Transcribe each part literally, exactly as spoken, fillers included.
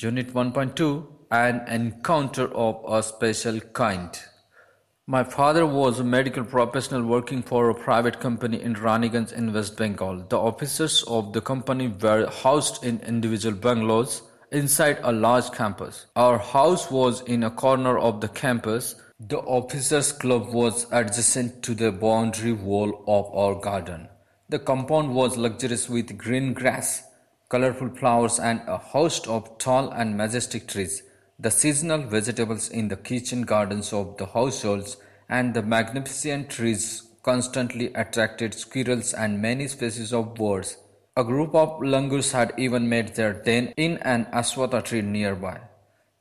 Unit one point two, an encounter of a special kind. My father was a medical professional working for a private company in Raniganj in West Bengal. The officers of the company were housed in individual bungalows inside a large campus. Our house was in a corner of the campus. The officers' club was adjacent to the boundary wall of our garden. The compound was luxurious with green grass, colorful flowers and a host of tall and majestic trees. The seasonal vegetables in the kitchen gardens of the households and the magnificent trees constantly attracted squirrels and many species of birds. A group of langurs had even made their den in an aswata tree nearby.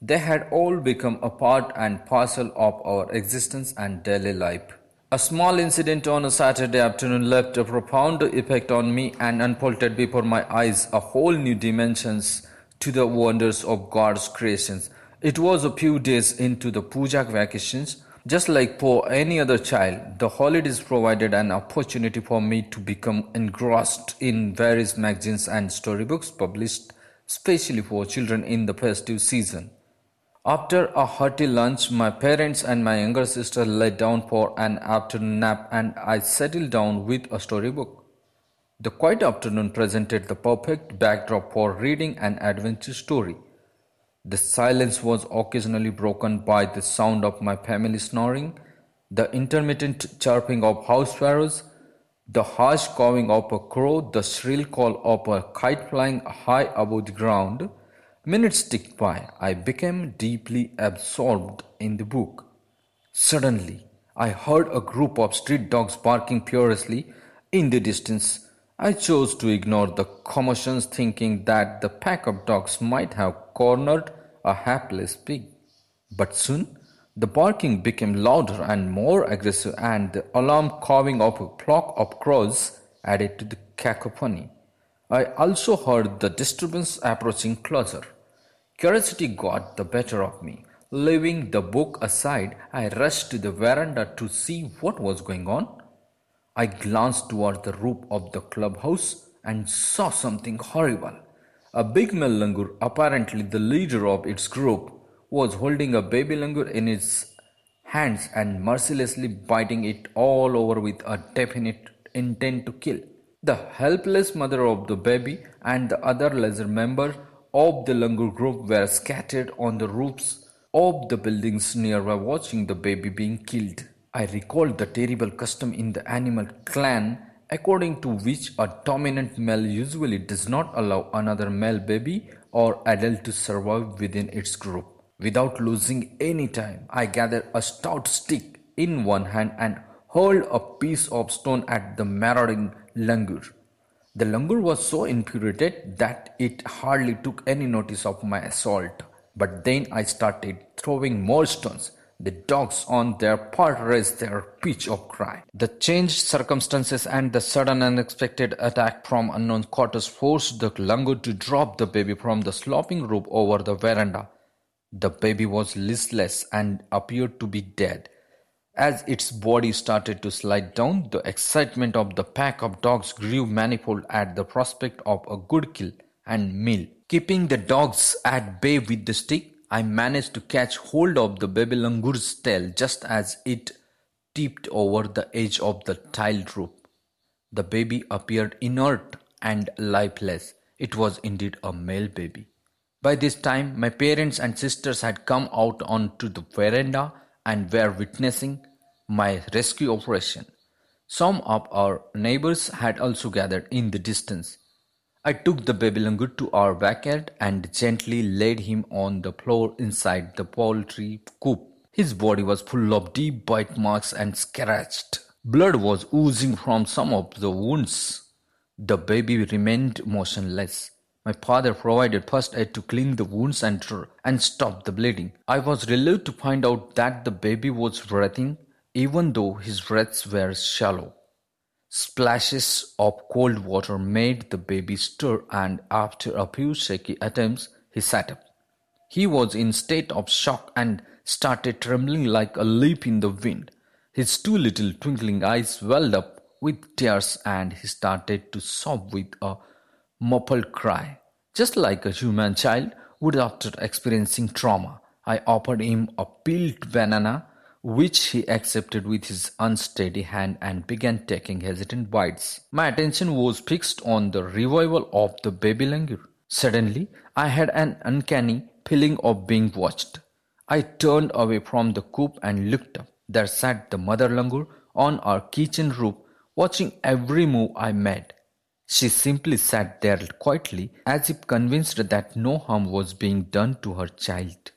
They had all become a part and parcel of our existence and daily life. A small incident on a Saturday afternoon left a profound effect on me and unfolded before my eyes a whole new dimensions to the wonders of God's creations. It was a few days into the Pujak vacations. Just like for any other child, the holidays provided an opportunity for me to become engrossed in various magazines and storybooks published especially for children in the festive season. After a hearty lunch, my parents and my younger sister lay down for an afternoon nap and I settled down with a storybook. The quiet afternoon presented the perfect backdrop for reading an adventure story. The silence was occasionally broken by the sound of my family snoring, the intermittent chirping of house sparrows, the harsh cawing of a crow, the shrill call of a kite flying high above the ground. Minutes ticked by. I became deeply absorbed in the book. Suddenly, I heard a group of street dogs barking furiously in the distance. I chose to ignore the commotion, thinking that the pack of dogs might have cornered a hapless pig. But soon, the barking became louder and more aggressive, and the alarm cawing of a flock of crows added to the cacophony. I also heard the disturbance approaching closer. Curiosity got the better of me. Leaving the book aside, I rushed to the veranda to see what was going on. I glanced toward the roof of the clubhouse and saw something horrible. A big male langur, apparently the leader of its group, was holding a baby langur in its hands and mercilessly biting it all over with a definite intent to kill. The helpless mother of the baby and the other lesser members of the langur group were scattered on the roofs of the buildings nearby watching the baby being killed. I recalled the terrible custom in the animal clan according to which a dominant male usually does not allow another male baby or adult to survive within its group. Without losing any time, I gathered a stout stick in one hand and hurled a piece of stone at the marauding langur. The langur was so infuriated that it hardly took any notice of my assault. But then I started throwing more stones. The dogs on their part raised their pitch of cry. The changed circumstances and the sudden unexpected attack from unknown quarters forced the langur to drop the baby from the sloping roof over the veranda. The baby was listless and appeared to be dead. As its body started to slide down, the excitement of the pack of dogs grew manifold at the prospect of a good kill and meal. Keeping the dogs at bay with the stick, I managed to catch hold of the baby langur's tail just as it tipped over the edge of the tiled roof. The baby appeared inert and lifeless. It was indeed a male baby. By this time, my parents and sisters had come out onto the veranda and were witnessing my rescue operation. Some of our neighbors had also gathered in the distance. I took the baby langur to our backyard and gently laid him on the floor inside the poultry coop. His body was full of deep bite marks and scratched. Blood was oozing from some of the wounds. The baby remained motionless. My father provided first aid to clean the wounds and, and stop the bleeding. I was relieved to find out that the baby was breathing, even though his breaths were shallow. Splashes of cold water made the baby stir and after a few shaky attempts, he sat up. He was in a state of shock and started trembling like a leaf in the wind. His two little twinkling eyes welled up with tears and he started to sob with a muffled cry. Just like a human child would after experiencing trauma. I offered him a peeled banana, which he accepted with his unsteady hand and began taking hesitant bites. My attention was fixed on the revival of the baby langur. Suddenly, I had an uncanny feeling of being watched. I turned away from the coop and looked up. There sat the mother langur on our kitchen roof, watching every move I made. She simply sat there quietly, as if convinced that no harm was being done to her child.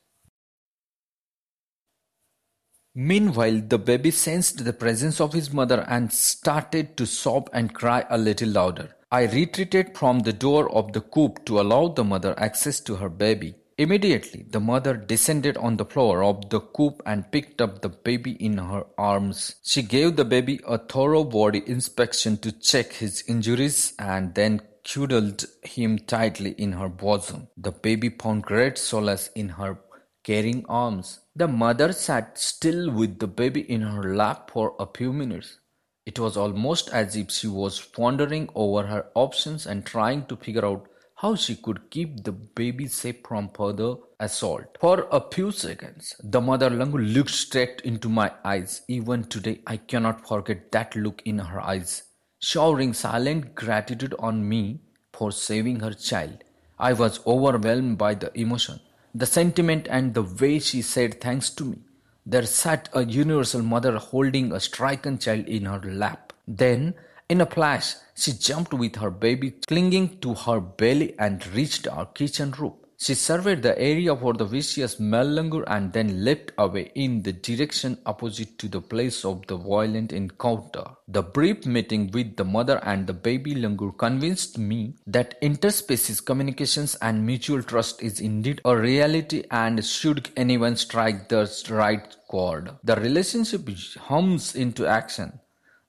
Meanwhile, the baby sensed the presence of his mother and started to sob and cry a little louder. I retreated from the door of the coop to allow the mother access to her baby. Immediately, the mother descended on the floor of the coop and picked up the baby in her arms. She gave the baby a thorough body inspection to check his injuries and then cuddled him tightly in her bosom. The baby found great solace in her caring arms. The mother sat still with the baby in her lap for a few minutes. It was almost as if she was pondering over her options and trying to figure out how she could keep the baby safe from further assault. For a few seconds, the mother langur looked straight into my eyes. Even today, I cannot forget that look in her eyes, showering silent gratitude on me for saving her child. I was overwhelmed by the emotion, the sentiment, and the way she said thanks to me. There sat a universal mother holding a stricken child in her lap. Then, in a flash, she jumped with her baby clinging to her belly and reached our kitchen roof. She surveyed the area for the vicious male langur and then leapt away in the direction opposite to the place of the violent encounter. The brief meeting with the mother and the baby langur convinced me that interspecies communications and mutual trust is indeed a reality, and should anyone strike the right chord, the relationship hums into action.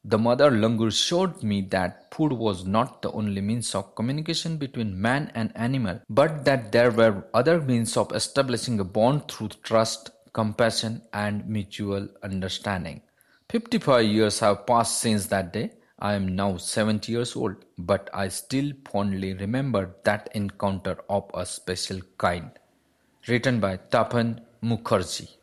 The mother langur showed me that food was not the only means of communication between man and animal, but that there were other means of establishing a bond through trust, compassion, and mutual understanding. fifty-five years have passed since that day. I am now seventy years old, but I still fondly remember that encounter of a special kind. Written by Tapan Mukherjee.